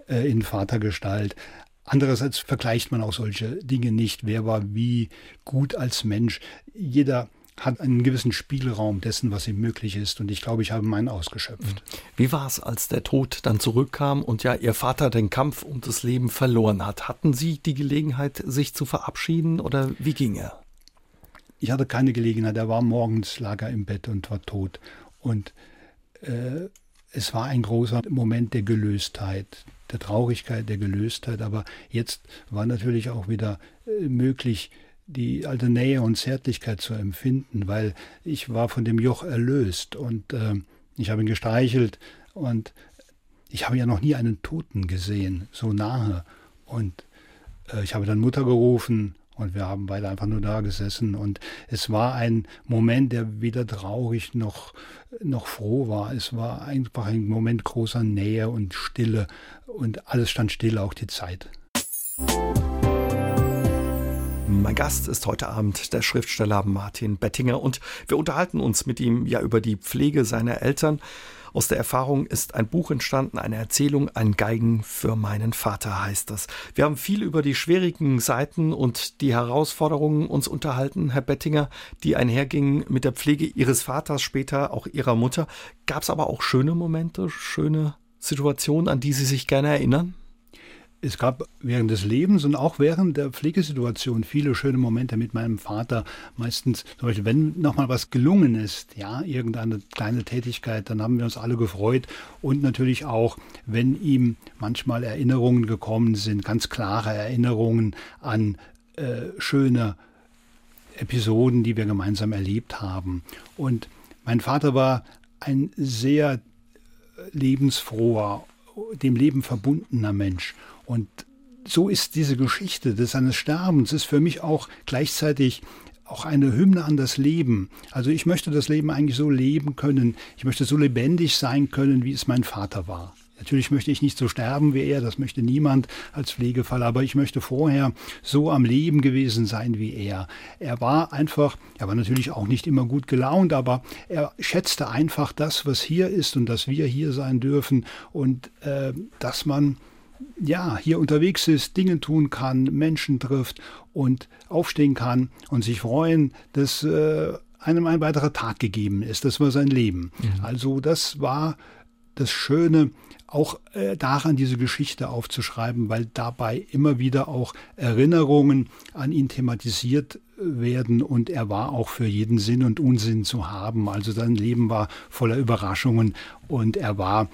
äh, in Vatergestalt. Andererseits vergleicht man auch solche Dinge nicht. Wer war wie gut als Mensch? Jeder hat einen gewissen Spielraum dessen, was ihm möglich ist. Und ich glaube, ich habe meinen ausgeschöpft. Wie war es, als der Tod dann zurückkam und ja, Ihr Vater den Kampf um das Leben verloren hat? Hatten Sie die Gelegenheit, sich zu verabschieden oder wie ging er? Ich hatte keine Gelegenheit. Er war morgens, lag er im Bett und war tot. Und äh, es war ein großer Moment der Gelöstheit, der Traurigkeit, der Gelöstheit. Aber jetzt war natürlich auch wieder äh, möglich, die alte Nähe und Zärtlichkeit zu empfinden, weil ich war von dem Joch erlöst und äh, ich habe ihn gestreichelt und ich habe ja noch nie einen Toten gesehen, so nahe. Und äh, ich habe dann Mutter gerufen und wir haben beide einfach nur da gesessen und es war ein Moment, der weder traurig noch, noch froh war. Es war einfach ein Moment großer Nähe und Stille und alles stand still, auch die Zeit. Mein Gast ist heute Abend der Schriftsteller Martin Bettinger und wir unterhalten uns mit ihm ja über die Pflege seiner Eltern Aus der Erfahrung ist ein Buch entstanden, eine Erzählung, ein Geigen für meinen Vater heißt das. Wir haben viel über die schwierigen Seiten und die Herausforderungen uns unterhalten, Herr Bettinger, die einhergingen mit der Pflege Ihres Vaters, später auch Ihrer Mutter. Gab es aber auch schöne Momente, schöne Situationen, an die Sie sich gerne erinnern? Es gab während des Lebens und auch während der Pflegesituation viele schöne Momente mit meinem Vater. Meistens, zum Beispiel, wenn nochmal was gelungen ist, ja, irgendeine kleine Tätigkeit, dann haben wir uns alle gefreut. Und natürlich auch, wenn ihm manchmal Erinnerungen gekommen sind, ganz klare Erinnerungen an äh, schöne Episoden, die wir gemeinsam erlebt haben. Und mein Vater war ein sehr lebensfroher, dem Leben verbundener Mensch. Und so ist diese Geschichte des seines Sterbens ist für mich auch gleichzeitig auch eine Hymne an das Leben. Also ich möchte das Leben eigentlich so leben können. Ich möchte so lebendig sein können, wie es mein Vater war. Natürlich möchte ich nicht so sterben wie er, das möchte niemand als Pflegefall, aber ich möchte vorher so am Leben gewesen sein wie er. Er war einfach, er war natürlich auch nicht immer gut gelaunt, aber er schätzte einfach das, was hier ist und dass wir hier sein dürfen und äh, dass man ja, hier unterwegs ist, Dinge tun kann, Menschen trifft und aufstehen kann und sich freuen, dass äh, einem ein weiterer Tag gegeben ist. Das war sein Leben. Mhm. Also das war das Schöne, auch äh, daran diese Geschichte aufzuschreiben, weil dabei immer wieder auch Erinnerungen an ihn thematisiert werden und er war auch für jeden Sinn und Unsinn zu haben. Also sein Leben war voller Überraschungen und er war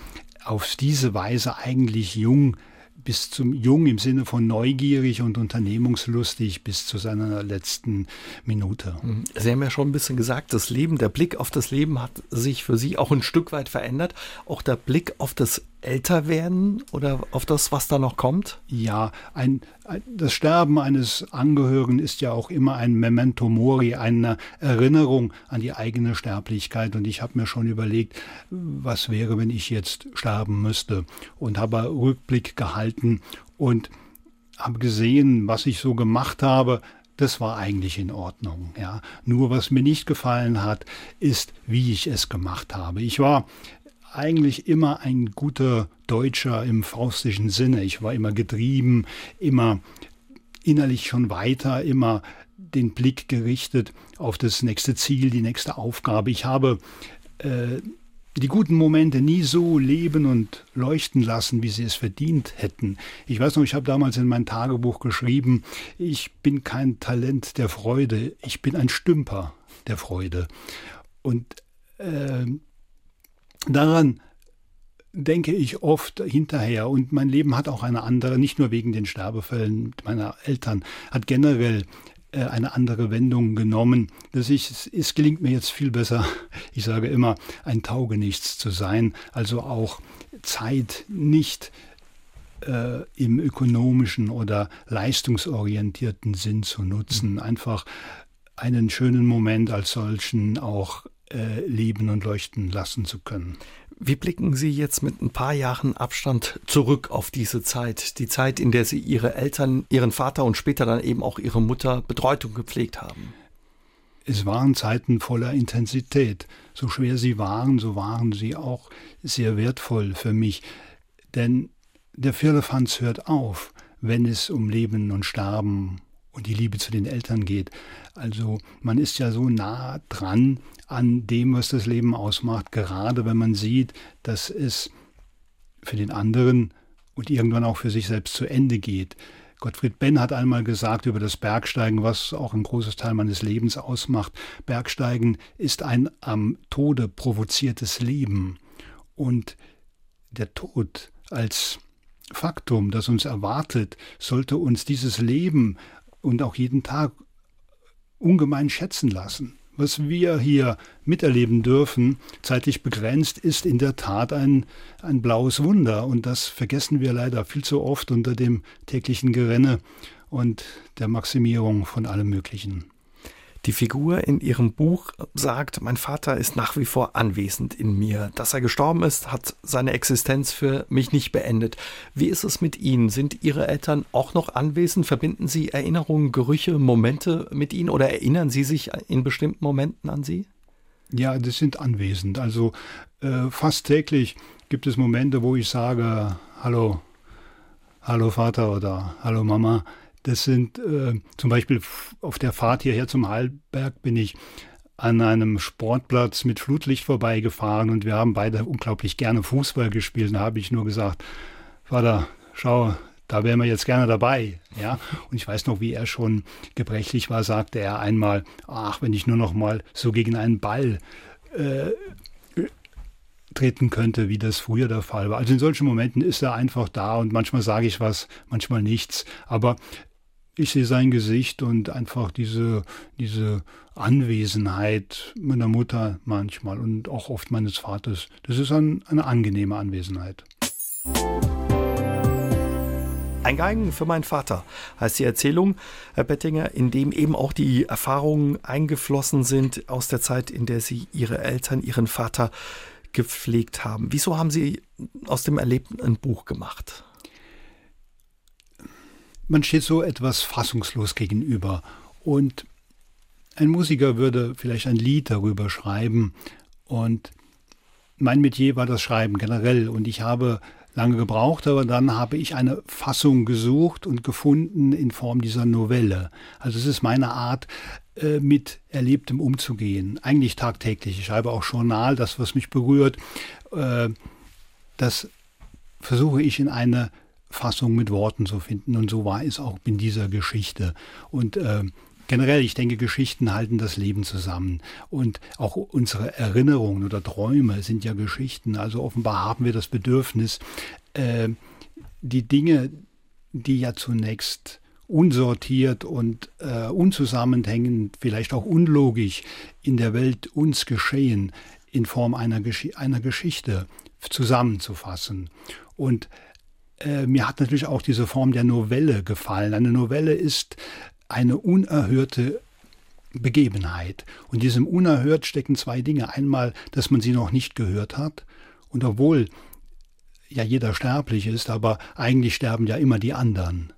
auf diese Weise eigentlich jung, bis zum Jung im Sinne von neugierig und unternehmungslustig bis zu seiner letzten Minute. Sie haben ja schon ein bisschen gesagt, das Leben, der Blick auf das Leben hat sich für Sie auch ein Stück weit verändert. Auch der Blick auf das Älterwerden oder auf das, was da noch kommt? Ja, ein, ein, das Sterben eines Angehörigen ist ja auch immer ein Memento Mori, eine Erinnerung an die eigene Sterblichkeit. Und ich habe mir schon überlegt, was wäre, wenn ich jetzt sterben müsste. Und habe Rückblick gehalten und habe gesehen, was ich so gemacht habe. Das war eigentlich in Ordnung. Ja. Nur was mir nicht gefallen hat, ist, wie ich es gemacht habe. Ich war eigentlich immer ein guter Deutscher im faustischen Sinne. Ich war immer getrieben, immer innerlich schon weiter, immer den Blick gerichtet auf das nächste Ziel, die nächste Aufgabe. Ich habe äh, die guten Momente nie so leben und leuchten lassen, wie sie es verdient hätten. Ich weiß noch, ich habe damals in mein Tagebuch geschrieben, ich bin kein Talent der Freude, ich bin ein Stümper der Freude. Und äh, daran denke ich oft hinterher und mein Leben hat auch eine andere, nicht nur wegen den Sterbefällen meiner Eltern, hat generell äh, eine andere Wendung genommen. Dass ich, es, es gelingt mir jetzt viel besser, ich sage immer, ein Taugenichts zu sein, also auch Zeit nicht äh, im ökonomischen oder leistungsorientierten Sinn zu nutzen, mhm. einfach einen schönen Moment als solchen auch leben und leuchten lassen zu können. Wie blicken Sie jetzt mit ein paar Jahren Abstand zurück auf diese Zeit? Die Zeit, in der Sie Ihre Eltern, Ihren Vater und später dann eben auch Ihre Mutter betreut und gepflegt haben? Es waren Zeiten voller Intensität. So schwer sie waren, so waren sie auch sehr wertvoll für mich. Denn der Firlefanz hört auf, wenn es um Leben und Sterben und die Liebe zu den Eltern geht. Also man ist ja so nah dran an dem, was das Leben ausmacht, gerade wenn man sieht, dass es für den anderen und irgendwann auch für sich selbst zu Ende geht. Gottfried Benn hat einmal gesagt über das Bergsteigen, was auch ein großes Teil meines Lebens ausmacht. Bergsteigen ist ein am Tode provoziertes Leben. Und der Tod als Faktum, das uns erwartet, sollte uns dieses Leben und auch jeden Tag ungemein schätzen lassen. Was wir hier miterleben dürfen, zeitlich begrenzt, ist in der Tat ein, ein blaues Wunder. Und das vergessen wir leider viel zu oft unter dem täglichen Gerenne und der Maximierung von allem Möglichen. Die Figur in Ihrem Buch sagt, mein Vater ist nach wie vor anwesend in mir. Dass er gestorben ist, hat seine Existenz für mich nicht beendet. Wie ist es mit Ihnen? Sind Ihre Eltern auch noch anwesend? Verbinden Sie Erinnerungen, Gerüche, Momente mit Ihnen oder erinnern Sie sich in bestimmten Momenten an Sie? Ja, das sind anwesend. Also äh, fast täglich gibt es Momente, wo ich sage, hallo, hallo Vater oder hallo Mama. Das sind äh, zum Beispiel auf der Fahrt hierher zum Heilberg bin ich an einem Sportplatz mit Flutlicht vorbeigefahren und wir haben beide unglaublich gerne Fußball gespielt. Da habe ich nur gesagt, Vater, schau, da wären wir jetzt gerne dabei. Ja? Und ich weiß noch, wie er schon gebrechlich war, sagte er einmal, ach, wenn ich nur noch mal so gegen einen Ball äh, treten könnte, wie das früher der Fall war. Also in solchen Momenten ist er einfach da und manchmal sage ich was, manchmal nichts. Aber ich sehe sein Gesicht und einfach diese, diese Anwesenheit meiner Mutter manchmal und auch oft meines Vaters. Das ist ein, eine angenehme Anwesenheit. Ein Geigen für meinen Vater heißt die Erzählung, Herr Bettinger, in dem eben auch die Erfahrungen eingeflossen sind aus der Zeit, in der Sie Ihre Eltern, Ihren Vater gepflegt haben. Wieso haben Sie aus dem Erlebten ein Buch gemacht? Man steht so etwas fassungslos gegenüber und ein Musiker würde vielleicht ein Lied darüber schreiben und mein Metier war das Schreiben generell und ich habe lange gebraucht, aber dann habe ich eine Fassung gesucht und gefunden in Form dieser Novelle. Also es ist meine Art, mit Erlebtem umzugehen, eigentlich tagtäglich. Ich schreibe auch Journal, das, was mich berührt. Das versuche ich in eine Fassung mit Worten zu finden und so war es auch in dieser Geschichte. Und generell, ich denke, Geschichten halten das Leben zusammen und auch unsere Erinnerungen oder Träume sind ja Geschichten. Also offenbar haben wir das Bedürfnis, äh, die Dinge, die ja zunächst unsortiert und äh, unzusammenhängend, vielleicht auch unlogisch in der Welt uns geschehen, in Form einer, Gesch- einer Geschichte zusammenzufassen. Und äh, mir hat natürlich auch diese Form der Novelle gefallen. Eine Novelle ist eine unerhörte Begebenheit. Und in diesem Unerhört stecken zwei Dinge. Einmal, dass man sie noch nicht gehört hat. Und obwohl ja jeder sterblich ist, aber eigentlich sterben ja immer die anderen,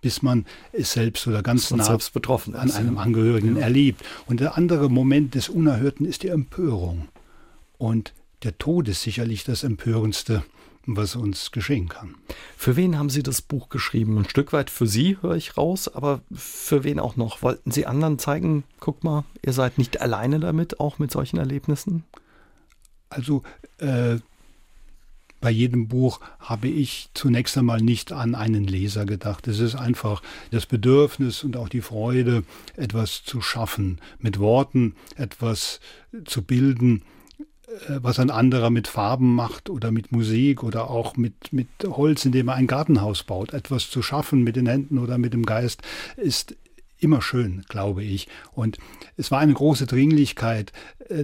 bis man es selbst oder ganz nah betroffen an einem Angehörigen erlebt. Und der andere Moment des Unerhörten ist die Empörung. Und der Tod ist sicherlich das Empörendste, was uns geschehen kann. Für wen haben Sie das Buch geschrieben? Ein Stück weit für Sie, höre ich raus, aber für wen auch noch? Wollten Sie anderen zeigen, guck mal, ihr seid nicht alleine damit, auch mit solchen Erlebnissen? Also äh, bei jedem Buch habe ich zunächst einmal nicht an einen Leser gedacht. Es ist einfach das Bedürfnis und auch die Freude, etwas zu schaffen, mit Worten etwas zu bilden, was ein anderer mit Farben macht oder mit Musik oder auch mit, mit Holz, indem er ein Gartenhaus baut. Etwas zu schaffen mit den Händen oder mit dem Geist ist immer schön, glaube ich. Und es war eine große Dringlichkeit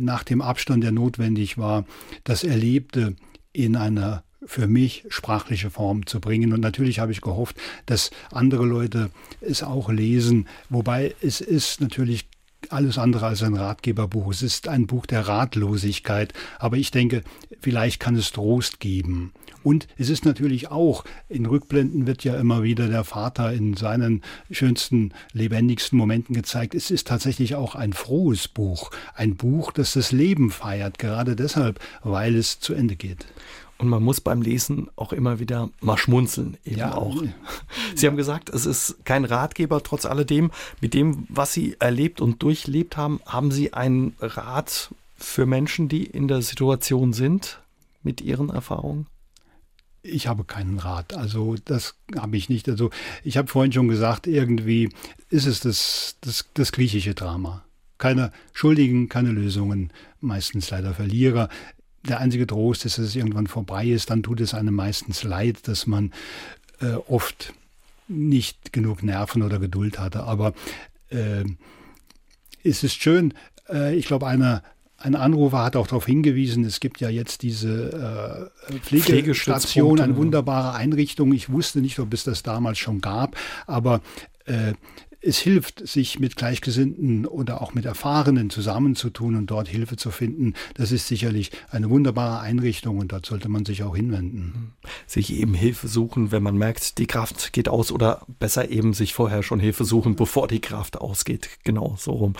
nach dem Abstand, der notwendig war, das Erlebte in einer für mich sprachliche Form zu bringen. Und natürlich habe ich gehofft, dass andere Leute es auch lesen. Wobei es ist natürlich alles andere als ein Ratgeberbuch. Es ist ein Buch der Ratlosigkeit, aber ich denke, vielleicht kann es Trost geben. Und es ist natürlich auch, in Rückblenden wird ja immer wieder der Vater in seinen schönsten, lebendigsten Momenten gezeigt. Es ist tatsächlich auch ein frohes Buch, ein Buch, das das Leben feiert, gerade deshalb, weil es zu Ende geht. Und man muss beim Lesen auch immer wieder mal schmunzeln, eben ja, auch. Sie haben gesagt, es ist kein Ratgeber, trotz alledem. Mit dem, was Sie erlebt und durchlebt haben, haben Sie einen Rat für Menschen, die in der Situation sind, mit Ihren Erfahrungen? Ich habe keinen Rat, also das habe ich nicht. Also ich habe vorhin schon gesagt, irgendwie ist es das, das, das griechische Drama. Keine Schuldigen, keine Lösungen, meistens leider Verlierer. Der einzige Trost ist, dass es irgendwann vorbei ist. Dann tut es einem meistens leid, dass man äh, oft nicht genug Nerven oder Geduld hatte. Aber äh, es ist schön. Äh, ich glaube, einer Ein Anrufer hat auch darauf hingewiesen, es gibt ja jetzt diese äh, Pflegestation, eine wunderbare Einrichtung. Ich wusste nicht, ob es das damals schon gab, aber äh, es hilft, sich mit Gleichgesinnten oder auch mit Erfahrenen zusammenzutun und dort Hilfe zu finden. Das ist sicherlich eine wunderbare Einrichtung und dort sollte man sich auch hinwenden. Sich eben Hilfe suchen, wenn man merkt, die Kraft geht aus, oder besser eben sich vorher schon Hilfe suchen, bevor die Kraft ausgeht. Genau, so rum.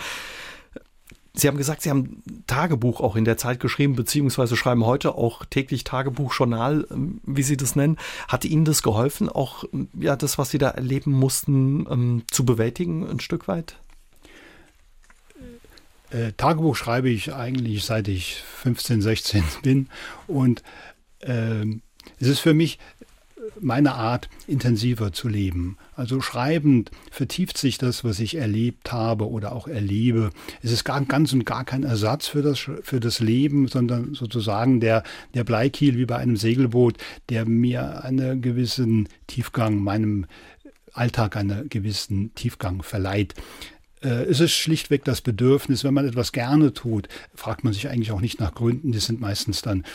Sie haben gesagt, Sie haben Tagebuch auch in der Zeit geschrieben, beziehungsweise schreiben heute auch täglich Tagebuch, Journal, wie Sie das nennen. Hat Ihnen das geholfen, auch ja das, was Sie da erleben mussten, ähm, zu bewältigen ein Stück weit? Tagebuch schreibe ich eigentlich seit ich fünfzehn, sechzehn bin, und äh, es ist für mich meine Art, intensiver zu leben. Also schreibend vertieft sich das, was ich erlebt habe oder auch erlebe. Es ist gar, ganz und gar kein Ersatz für das, für das Leben, sondern sozusagen der, der Bleikiel wie bei einem Segelboot, der mir einen gewissen Tiefgang, meinem Alltag einen gewissen Tiefgang verleiht. Es ist schlichtweg das Bedürfnis, wenn man etwas gerne tut, fragt man sich eigentlich auch nicht nach Gründen. Die sind meistens dann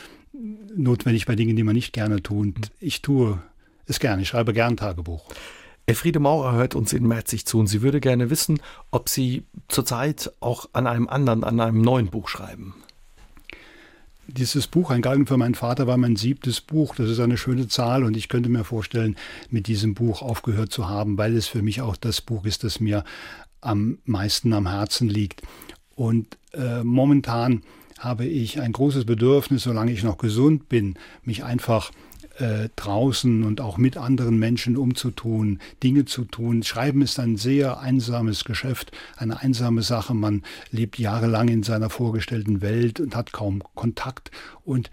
notwendig bei Dingen, die man nicht gerne tut. Ich tue es gerne, ich schreibe gern Tagebuch. Elfriede Maurer hört uns in Merzig zu und sie würde gerne wissen, ob Sie zurzeit auch an einem anderen, an einem neuen Buch schreiben. Dieses Buch, Ein Galgen für meinen Vater, war mein siebtes Buch. Das ist eine schöne Zahl und ich könnte mir vorstellen, mit diesem Buch aufgehört zu haben, weil es für mich auch das Buch ist, das mir am meisten am Herzen liegt. Und äh, momentan habe ich ein großes Bedürfnis, solange ich noch gesund bin, mich einfach äh, draußen und auch mit anderen Menschen umzutun, Dinge zu tun. Schreiben ist ein sehr einsames Geschäft, eine einsame Sache. Man lebt jahrelang in seiner vorgestellten Welt und hat kaum Kontakt. Und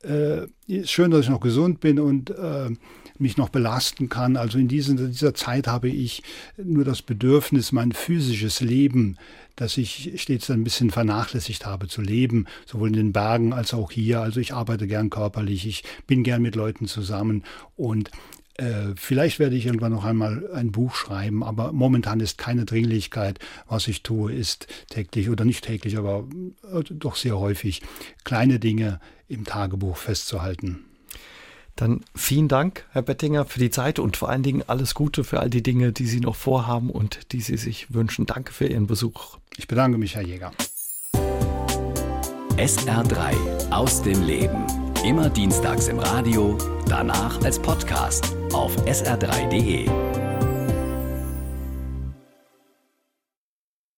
es äh, ist schön, dass ich noch gesund bin und äh, mich noch belasten kann. Also in diesen, dieser Zeit habe ich nur das Bedürfnis, mein physisches Leben, das ich stets ein bisschen vernachlässigt habe, zu leben, sowohl in den Bergen als auch hier. Also ich arbeite gern körperlich, ich bin gern mit Leuten zusammen und äh, vielleicht werde ich irgendwann noch einmal ein Buch schreiben, aber momentan ist keine Dringlichkeit. Was ich tue, ist täglich oder nicht täglich, aber äh, doch sehr häufig kleine Dinge im Tagebuch festzuhalten. Dann vielen Dank, Herr Bettinger, für die Zeit und vor allen Dingen alles Gute für all die Dinge, die Sie noch vorhaben und die Sie sich wünschen. Danke für Ihren Besuch. Ich bedanke mich, Herr Jäger. S R drei aus dem Leben. Immer dienstags im Radio, danach als Podcast auf S R drei punkt de.